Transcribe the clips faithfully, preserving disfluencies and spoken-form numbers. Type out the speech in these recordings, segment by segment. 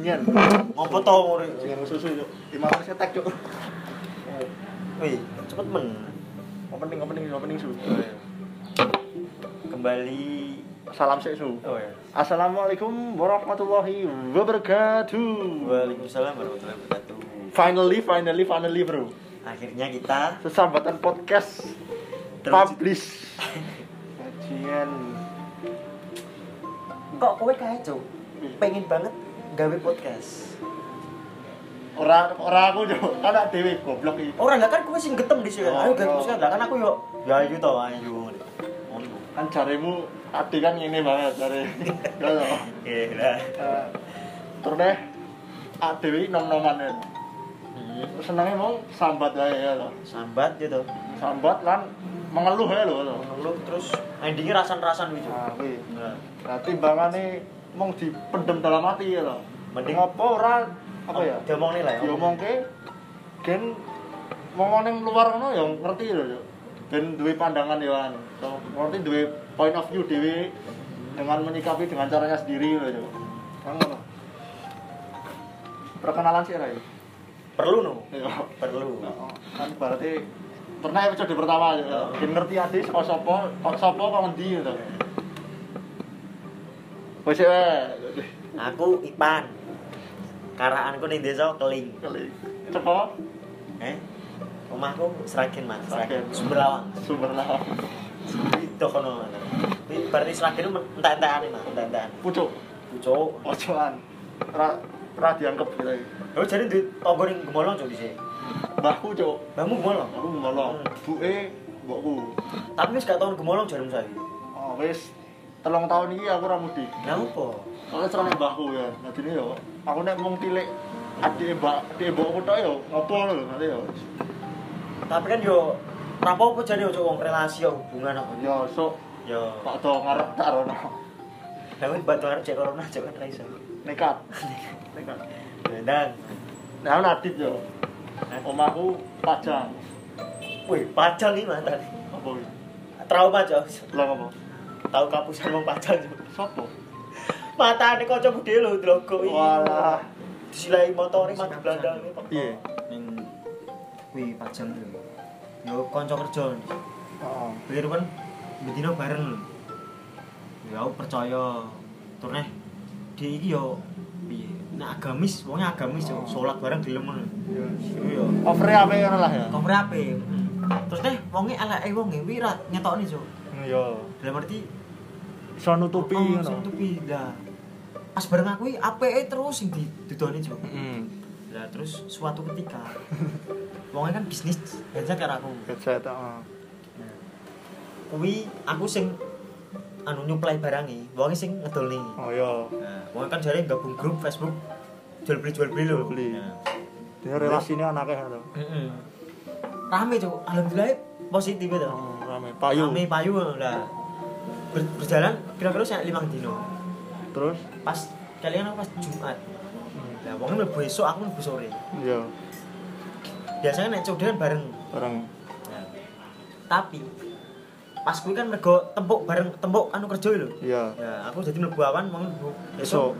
Nyen. Ngopo to ngore susu yo. lima belas setek yo. Wih, cepet men. Opening opening opening su. Kembali salam sik su. Oh ya. Assalamualaikum warahmatullahi wabarakatuh. Waalaikumsalam warahmatullahi wabarakatuh. Finally finally finally bro. Akhirnya kita sesambatan podcast publish. Kajian. Kok kowe kae, Cuk? Pengen banget gawe podcast. Ora ora aku yo, anak dhewe goblok iki. Ora lah kan kowe sing getem di sini. Ayo gawe podcast kan aku yo. Ya ayo to, ayo. Kan jaremu ade kan ngene banget jare. Ngono. Nggih lah. Terus ade iki nom-noman. Heeh. Senenge mong sambat ae ya to. Sambat gitu. Sambat lan mengeluh ae lho to. Mengeluh terus endinge rasan-rasan wis. Ah kuwi. Nah, timbangane mong dipendem dalam hati ya lho. Mending apa ora apa ya? Diomongne lah ya. Diomongke gen wong-wong luar ngono ya ngerti lho. Dan duwe pandangan yo an. So, ngerti duwe point of view dhewe dengan menyikapi dengan caranya sendiri lho. Kan ngono. Perkenalan sih Rai. Perlu no. Iya, perlu. Heeh. Kan berarti pernah episode pertama yo. Gen ngerti ati saka sapa, kok sapa kok ngendi to. Wes aku Ipan. Karaanku ning desa Keling. Keling. Cepo? Eh. Omahku Sragen Mas. Sragen Sumberlawang. Sumberlawang. Itu kono. Ini berarti Sragen entek-entekan Mas, entek-entekan. Pucuk. Pucuk. Ojoan. Ra ra dianggep gitu. Lho jare duwe tangga ning Gemolong Cuk dhisik. Mbahku Cuk. Mbahmu Gemolong. Aku Gemolong. Buke mbokku. Tapi wis gak tau Gemolong jaremu saiki. Oh wis telung tahun iki aku ora mudi. Lha opo? Soale cerane mbahku ya. Dadine ya aku nek mung tilik adike mbak, adike mbokku tok ya ngopo lho nanti ya. Tapi kan yo rapopo jane ojo wong relasi yo hubungan apa yo sok yo tak do ngarep tak rono. Lah wis batu arep cek corona cek ra iso. Nekat. Nekat. Dan nah nadit yo. Omahku Pajang. Wih, Pajang iki mantan. Apa wis? Trauma jo. Lah apa? Tau kapusan wong Pajang sopo? Matane kanca budhe lho drogo iki. Walah. Disilai motor iki mati Belanda iki. Piye? Wih, Pajang lho. Yo kanca kerja. Heeh. Biru kan bedino bareng lho. Ya aku percaya turne dhek iki yo piye? Nek agamis, wong agamis yo salat bareng gelem lho. Yo yo. Cover-e ape ngono lah ya. Cover-e ape. Terus teh wonge eleke wong e wirat nyetokne, Cuk. Yo. Dalam arti iso nutupi ngono. Iso nutupi dah. Pas bareng aku iki apike terus sing didodoni, Cuk. Heeh. Lah terus suatu ketika wonge kan bisnis gadget karo aku. Gadget heeh. Kuwi aku sing anu nyuplai barang iki, wonge sing ngedolne. Oh iya. Nah, wonge kan jare gabung grup Facebook jual beli jual beli lho. Beli. Nah. Dene relasine anake lho. Heeh. Rame Cuk, alhamdulillah positif to. Oh, rame. Payu. Rame payu lah. Ber- berjalan kira-kira sak lima dino. Terus pas kalian pas Jumat. Lah wonge mlebu esuk, aku mlebu sore. Iya. Biasanya nek codean bareng bareng. Nah. Tapi pas kuwi kan mergo tempuk bareng tempuk anu kerja lho. Iya. Ya, aku jadi mlebu awan mong esuk.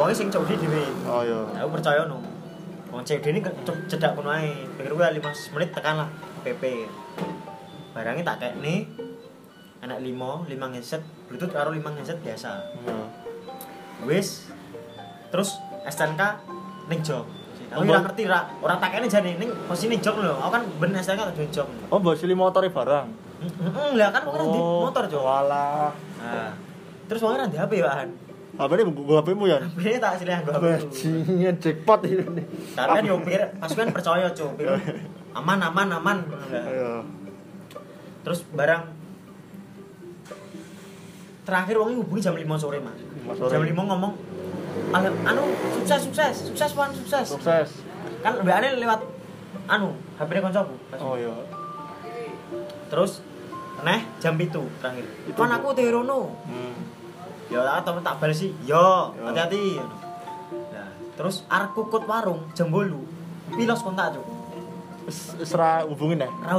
Wonge sing codhi dhewe. Oh iya. Aku percaya no. Wong codhi iki cedak kono ae. Pikir kuwi lima menit tekan lah P P. Barange tak tekne anak lima, lima headset, Bluetooth karo lima headset biasa. Iya. Wis terus S T N K ning jog. Aku ora ngerti ra, ora takene jane ning posisi ning jog lho. Aku kan ben S T N K tak duwe jog. Oh, mbok sili motore barang. Heeh, lah kan wong ngendi motor jog. Walah. Nah. Terus wong ngendi H P ya, Han. H P-ne mbok H P-mu ya. H P-ne tak silih aku. Bajingan jackpot ini. Kan yo pikir, pasukan percaya, Cuk. Aman aman aman. Iya. Terus barang terakhir wong ngubungi jam lima sore, Mas. Jam lima ngomong Alam, anu sukses sukses sukses wan sukses sukses kan lebih aneh lewat anu H P-ne koncoku. Oh iya. Terus neh jam pitu terakhir kan aku terono. Hmm. Ya tak tak bales sih yo hati-hati. Nah terus arek kukut warung jam delapan pilos kontak Cuk wis ra hubungin neh ra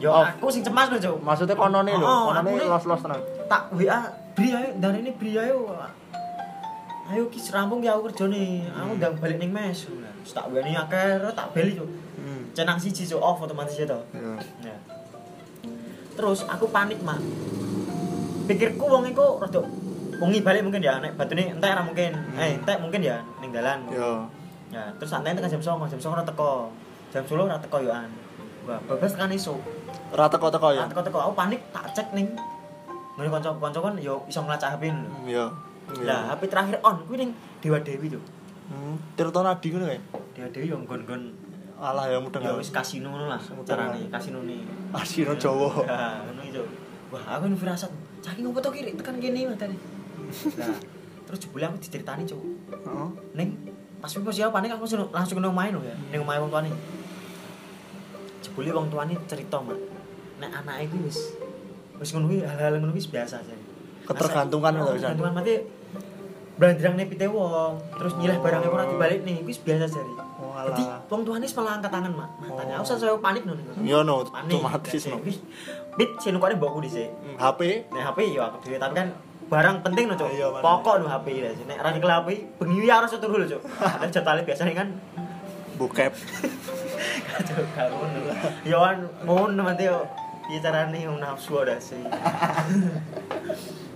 yo aku sing cemas lho Cuk maksudnya konone lho konone los-los tenan tak W A bri ae ndarene bri ae. ayo ki rampung ki aku kerjane. Aku ndang balik ning mes. Wis tak weni akeh tak beli cuk. Cenak siji cuk off otomatis ya to. Nah. Terus aku panik, Mak. Pikirku wong iku rada wengi balik mungkin ya nek batune entek ra mungkin. Eh, entek mungkin ya ning dalan. Yo. Ya, terus santai tekan jam sembilan, jam sembilan ora teko. Jam sepuluh ora teko yoan. Wah, bablas tekan esuk. Ora teko-teko ya. Ora teko-teko. Aku panik tak cek ning ngene kanca-kanca kan ya iso nglacahin. Iya. Lah, H P terakhir on kuwi ning Dewa Dewi to. Hmm, Tirtonadi ngono kae. Dewa Dewi yo nggon-nggon alah ya mudeng. Ya wis kasino ngono lah carane, kasino ne. Kasino Jawa. Ha, ngono iki to. Wah, aku firasat. Cak iki ngopo to ki tekan kene matane. Lah, terus jebule aku diceritani, Cuk. Heeh. Ning pas wis siapa nek aku langsung nang main lho ya. Ning omahe wong tuane. Jebule wong tuane cerita, Mak. Nek anake iki wis wis ngono kuwi hal-hal ngono wis biasa aja. Ketergantungan lho wis. Ketergantungan mati blandrangnya pite wong, terus nyileh barangnya ora dibalik nih, wis biasa jari. Oh alah. Dadi wong tuane malah angkat tangan, Mak. Matane aku saya panik lho. Yo no, otomatis no. Bit sing kok mbokku dhisik. H P, nek H P yo aku dhewe tapi kan barang penting lho, Cuk. Pokok lho H P iki. Nek ra nyekel H P, bengi ya harus turu lho, Cuk. Nek jatale biasane kan bokep. Kacau karo lho. Yo mun mati yo piye carane nafsu ora sih.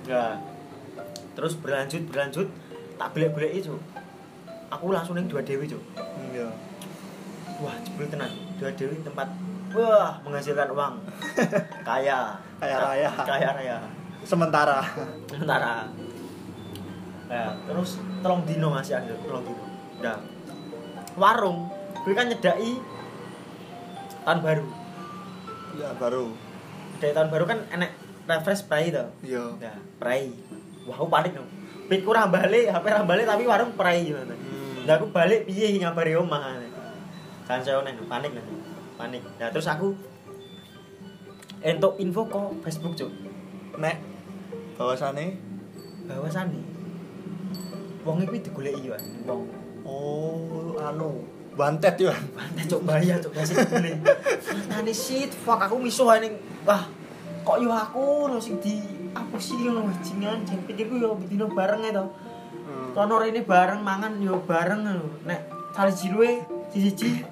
Nah, terus berlanjut berlanjut tak golek-goleki itu aku langsung ning Dua Dewi itu. Iya. Wah jebul tenan Dua Dewi tempat wah menghasilkan uang kaya kaya raya kaya raya sementara sementara. Nah terus telung dino masih ada telung dino. Nah warung gue kan nyedaki tahun baru. Iya baru. Nyedaki tahun baru kan enek refresh pray to. Iya. Nah, pray. Wah, aku panik dong. Pikku ra bali, H P ra bali tapi warung pray ngono. Hmm. Lah aku balik piye ngabari omah. Kan saya nang panik nang. Panik. Nah, terus aku entuk info kok Facebook, Cuk. Nek bahwasane bahwasane wong iki digoleki yo, wong. Oh, anu, bantet yo. Bantet Cuk, bahaya Cuk, kasih gule. Matane shit, fuck aku misuh ning wah. Kok yo aku lho sing diapusi ngono bajingan jan pikirku yo bedino bareng ae to. Kono rene bareng mangan yo bareng lho. Nek salji luwe siji-siji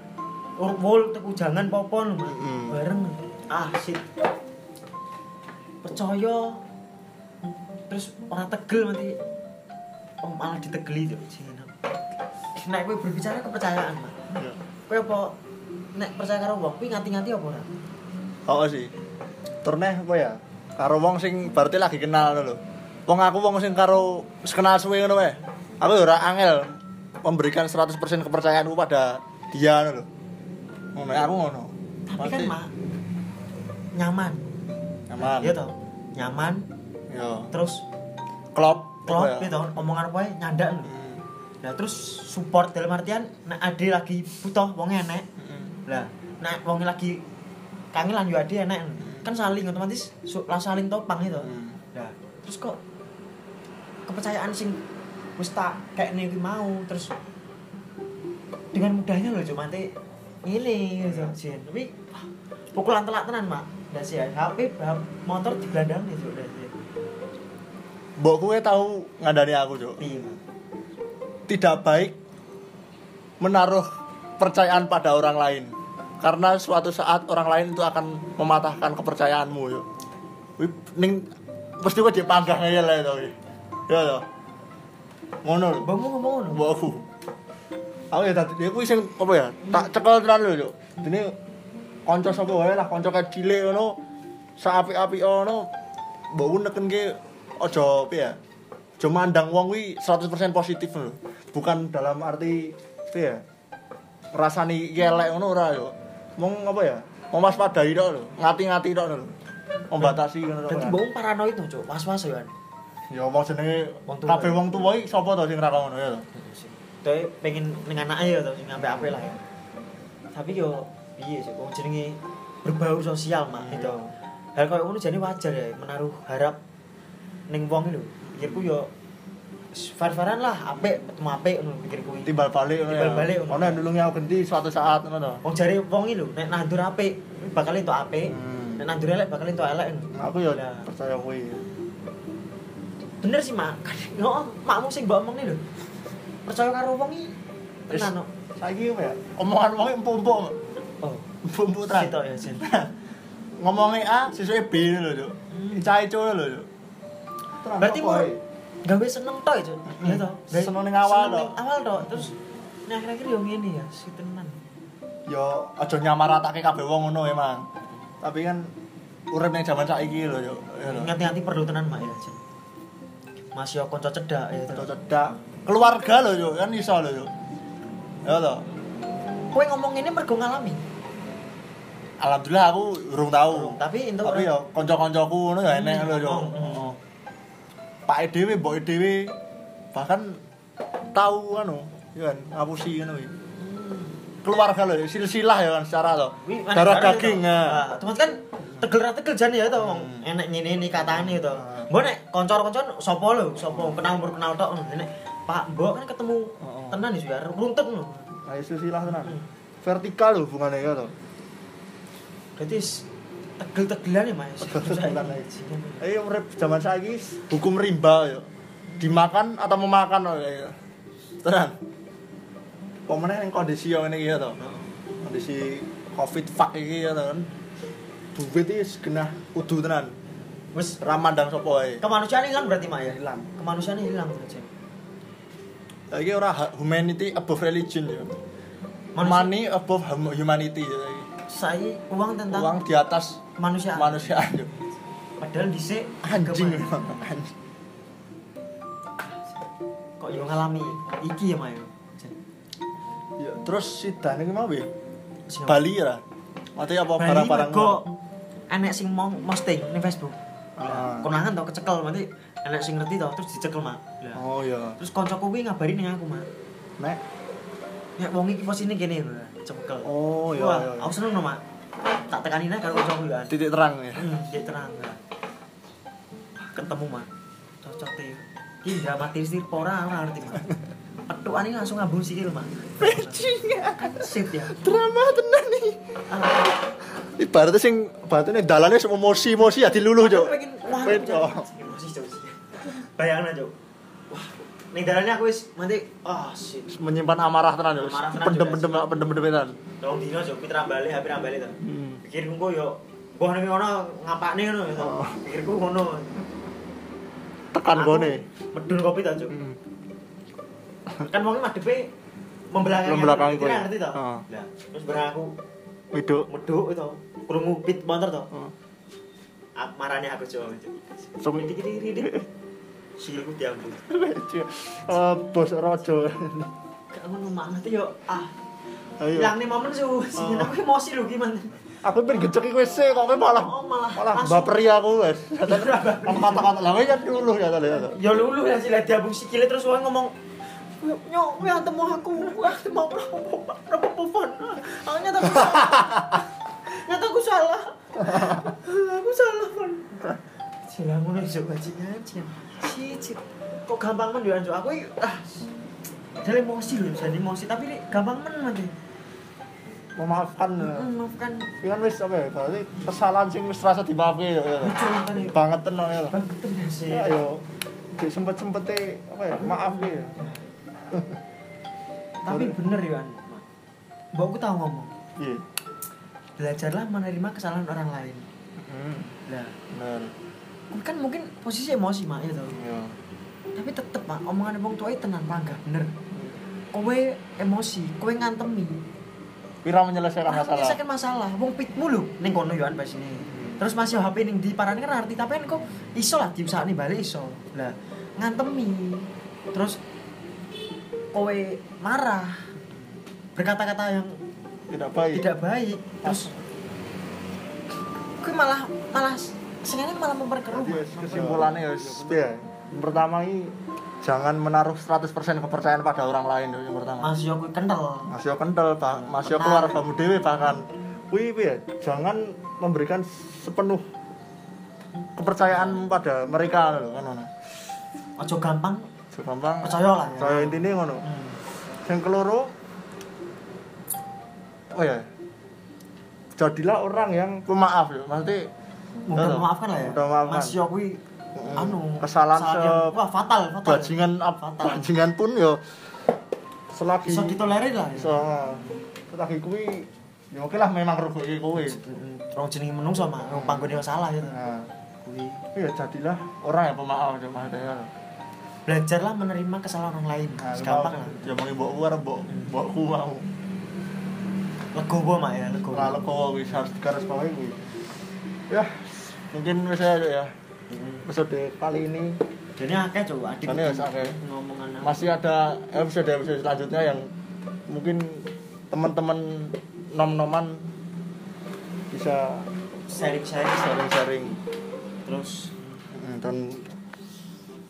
urwul teku jangan popon lho bareng. Ah shit. Percaya terus ora tegel mati. Kok malah ditegeli yo jeneng. Nek kowe berbicara kepercayaan, Mas. Kowe apa nek percaya karo wong kuwi nganti-nganti apa ora? Heeh sih. Terneh apa ya? Karo wong sing berarti lagi kenal lho. Wong aku wong sing karo kenal suwe ngono wae. Aku ora angel memberikan seratus persen kepercayaanku pada dia lho. Ngono aku ngono. Tapi kan Mak nyaman. Nyaman. Iya to. Nyaman. Yo. Terus klop, klop gitu omongan kowe nyandak lho. Lah terus support dalam artian nek ade lagi butuh wong enek. Lah nek wong lagi kangelan yo ade enek. Kan saling otomatis lah saling topang itu. Hmm. Nah, terus kok kepercayaan sing wis tak kekne iki mau terus dengan mudahnya lho cuma nanti ngene gitu. Jen. Tapi pukulan telak tenan, Mak. Ndak sih H P motor digelandang itu udah sih. Mbok kowe tau ngandani aku, Cuk. Iya. Tidak baik menaruh percayaan pada orang lain. Karena suatu saat orang lain itu akan mematahkan kepercayaanmu yo. Wih, ning mesti kowe dipanggang ae lho to. Yo to. Ngono, bangku ngono. Wafu. Aku ya tadi aku sing apa ya? Tak cekel tenan lho, Cuk. Dene kanca sapa wae lah, kanca cilik ngono, sak apik-apik ngono, mbok nekenke aja apa ya? Aja mandang wong kuwi seratus persen positif lho. Bukan dalam arti apa ya? Rasani elek ngono ora yo. Mong apa ya? Memaspadai tok lho, ngati-ngati tok lho. Membatasi ngono. Dadi mbok paranoid to, Cuk. Was-was yo. Ya wong jenenge kabeh wong tuwa iki sapa to sing ra ngono ya to. Dhewe pengin ning anake ya to sing apik-apik lah ya. Tapi yo piye sih wong jenenge berbau sosial Mak itu. Hal koyo ngono jane wajar ya menaruh harap ning wong lho. Pikirku yo far-faran lah, apik, ketemu apik ngono pikirku. Timbal balik ngono. Timbal balik ngono. Ono nulungi aku genti suatu saat ngono to. Wong jare wong iki lho, nek nandur apik, bakal entuk apik. Nek nandur elek bakal entuk elek. Aku ya percaya kowe. bener sih makan. No, makmu sing mbok omong lho. Percaya karo wong iki. Tenan kok. Saiki ya omongan wong iki empuk-empuk. Oh, empuk-empuk ta. Sitok ya, Jen. Ngomongnya A, sesuai B lho, Cuk. Icae cul lho, Cuk. Berarti mur gawe seneng tok, Cuk. Ya to. Seneng ning awal tok. Awal tok, terus nek akhir-akhir yo ngene ya, si tenan. Yo aja nyamaratake kabeh wong ngono emang. Tapi kan urip ning jaman saiki lho, Cuk. Ngati-ngati perlu tenan mak ya, Jen. Mas yo kanca cedhak ya, kanca cedhak. Keluarga lho, Cuk, kan iso lho, Cuk. Ya to. Kowe ngomong ngene mergo ngalami. Alhamdulillah aku urung tahu. Tapi entuk. Tapi yo kanca-kancaku ngono ya enek lho, Cuk. Heeh. Pak dhewe, mbok dhewe bahkan tahu anu, ya kan ngapusi ngono iki. Keluarga lho, silsilah ya kan secara to. Darah daging. Heeh. Temen kan tegel-tegel jane ya to wong enek ngene-ngene katane to. Mbok nek kanca-kanca sapa lho, sapa kenal-kenal tok nek Pak Mbok kan ketemu tenan ya sudah runtut lho. Kayak silsilah tenan. Vertikal lho hubungane ya to. Berarti tegel-tegelan ya Mas. Ayo urip zaman saiki hukum rimba ya. Dimakan atau memakan ya. Tenan. Pomene ning kondisi yo ngene iki ya to. Kondisi Covid fuck iki ya to. Duit iki genah kudu tenan. Wis ra mandang sapa wae. Kemanusiaan ilang berarti Mak ya, ilang. Kemanusiaan ilang aja. Lah iki ora humanity above religion ya. Money above humanity ya. Saya uang tentang uang di atas manusia. Manusia yo. Padahal dhisik anjing. Kok yo ngalami iki ya, Mak. Ya, terus sidane ki mau ya. Bali ra. Mate apa barang-barang kok enek sing mau posting ning Facebook. Heeh. Konangan to kecekel, mate enek sing ngerti to terus dicekel, Mak. Oh iya. Terus kancaku kuwi ngabari ning aku, Mak. Nek nek wong iki posine kene lho. Cepekel. Oh iya. Wah, iya, iya. Aku seneng no, Mak. Tak tekani nek karo kancaku ya. Titik terang ya. Hmm, titik terang. Ketemu, Mak. Cocote. Ki ndak mati sir ora ngerti, Mak. Petukane langsung ngambung sikil, Mak. Set ya. Drama tenan iki. Ibaratnya sing batune dalane emosi-emosi ya diluluh, Cuk. Pengen emosi, Cuk. Bayangna, Cuk. Wah, ning dalane aku wis mati, ah shit, menyimpan amarah tenan yo. Pendem-pendem pendem-pendem tenan. Tolong dino yo pitrambale, hampir ambale to. Pikirku yo mbuh ning ono ngapakne ngono to. Pikirku ngono. Tekan gone. Medun kopi ta, Cuk. Kan wong madepe membelakangi kowe. Ngerti to? Heeh. Lah, terus beraku meduk, meduk to. Krungu pit motor to. Heeh. Amarane aku Cuk. Sok iki-iki-iki. Sikilku diambil. Eh bos raja. Gak ngono manut yo. Ah. Ayo. Ilangne momen susine aku emosi lho ki man. Aku pengen gecek iki wis kok malah malah baperi aku wis. Kata-kata lha ya luluh ya tadi. Ya luluh ya sila diambung sikile terus wong ngomong nyok we antemu aku. Aku mau propofon. Awalnya tak. Nyata aku salah. Aku salah pun. Silang ngono iso bajingan. Cicit kok gampang men yo aku ah jane emosi lho jane emosi tapi gampang men mate memaafkan memaafkan kan wis apa ya berarti kesalahan sing wis rasa dimaafke yo banget tenan ya banget sih ayo disempet-sempete apa ya maaf ki tapi bener yo an mbokku tau ngomong iya belajarlah menerima kesalahan orang lain heeh lah bener kan mungkin posisi emosi Mak ya tau. Iya. Tapi tetep Mak omongane wong tuae tenan panggah bener. Kowe emosi, kowe ngantemi. Pira menyelesaikan masalah. Menyelesaikan masalah. Wong pitmu lho ning kono yo an pas ini. Terus masih H P ning di parane kan arti tapi kok iso lah diusakne bali iso. Lah ngantemi. Terus kowe marah. Berkata-kata yang tidak baik. Tidak baik. Terus kowe malah malah sekarang malah memperkeruh. Kesimpulannya ya, yang pertama ini jangan menaruh seratus persen kepercayaan pada orang lain itu yang pertama. Masih aku kental. Masih aku kental, Pak. Masih aku keluarga mu dhewe bahkan. Kuwi piye? Jangan memberikan sepenuh kepercayaan pada mereka lho, kan ngono. Aja gampang, aja gampang. Percayalah. Saya intine ngono. Sing keloro oh ya. Jadilah orang yang pemaaf ya. Maksudnya mudah memaafkan lah ya. Mas yo kuwi anu kesalahan, kesalahan se- wah fatal fatal bajingan fatal. Bajingan pun yo selagi iso ditolerir lah iso selagi kuwi ya oke lah memang rugi kowe wong jenenge menungso mah wong panggone salah ya kuwi ya jadilah orang yang pemaaf yo belajarlah menerima kesalahan orang lain gampang lah ya mung mbok uwer mbok mbokku mau legowo mak ya legowo lah legowo wis harus garis bawahi kuwi ya mungkin wis ya episode kali ini jadi akeh coba adik ngomong anak masih ada episode episode selanjutnya yang mungkin teman-teman nom-noman bisa sharing-sharing sharing-sharing terus hmm, dan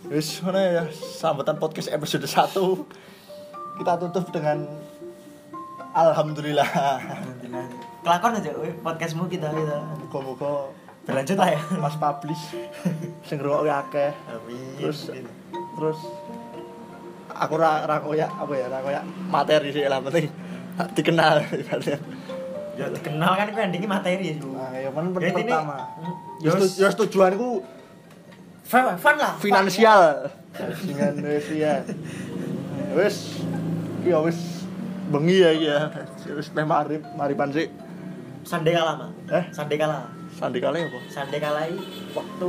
wis mana ya sambatan podcast episode satu kita tutup dengan alhamdulillah alhamdulillah kelakon aja we podcastmu kita kita muka-muka berlanjut lah ya mas publish sing ngrungokke akeh terus terus aku ra ra koyak apa ya ra koyak materi sih lah penting dikenal ibaratnya ya dikenal kan ku endinge materi itu nah ya men pertama ya tujuanku fun lah finansial dengan Indonesia wis ya wis bengi ya iki ya wis meh marip maripan sik sandekala mah eh sandekala Sandekala apa? Sandekala waktu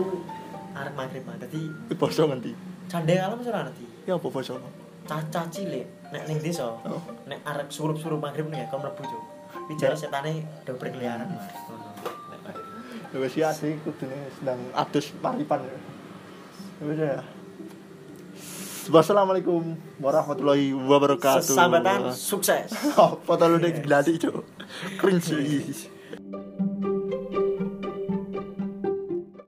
arep magrib mah. Dadi basa ngendi? Sandekala mesti ora ngerti. Ya apa basa? Caca cilik nek ning desa. Oh. Nek arep surup-surup magrib nek kon mlebu yo. Iki jare setane dobre keliaran. Ngono. Lha wis ya sing kudune sedang adus maripan. Wis ya. Wassalamualaikum warahmatullahi wabarakatuh. Sambatan sukses. Foto lu nek gladi cuk. Keren sih.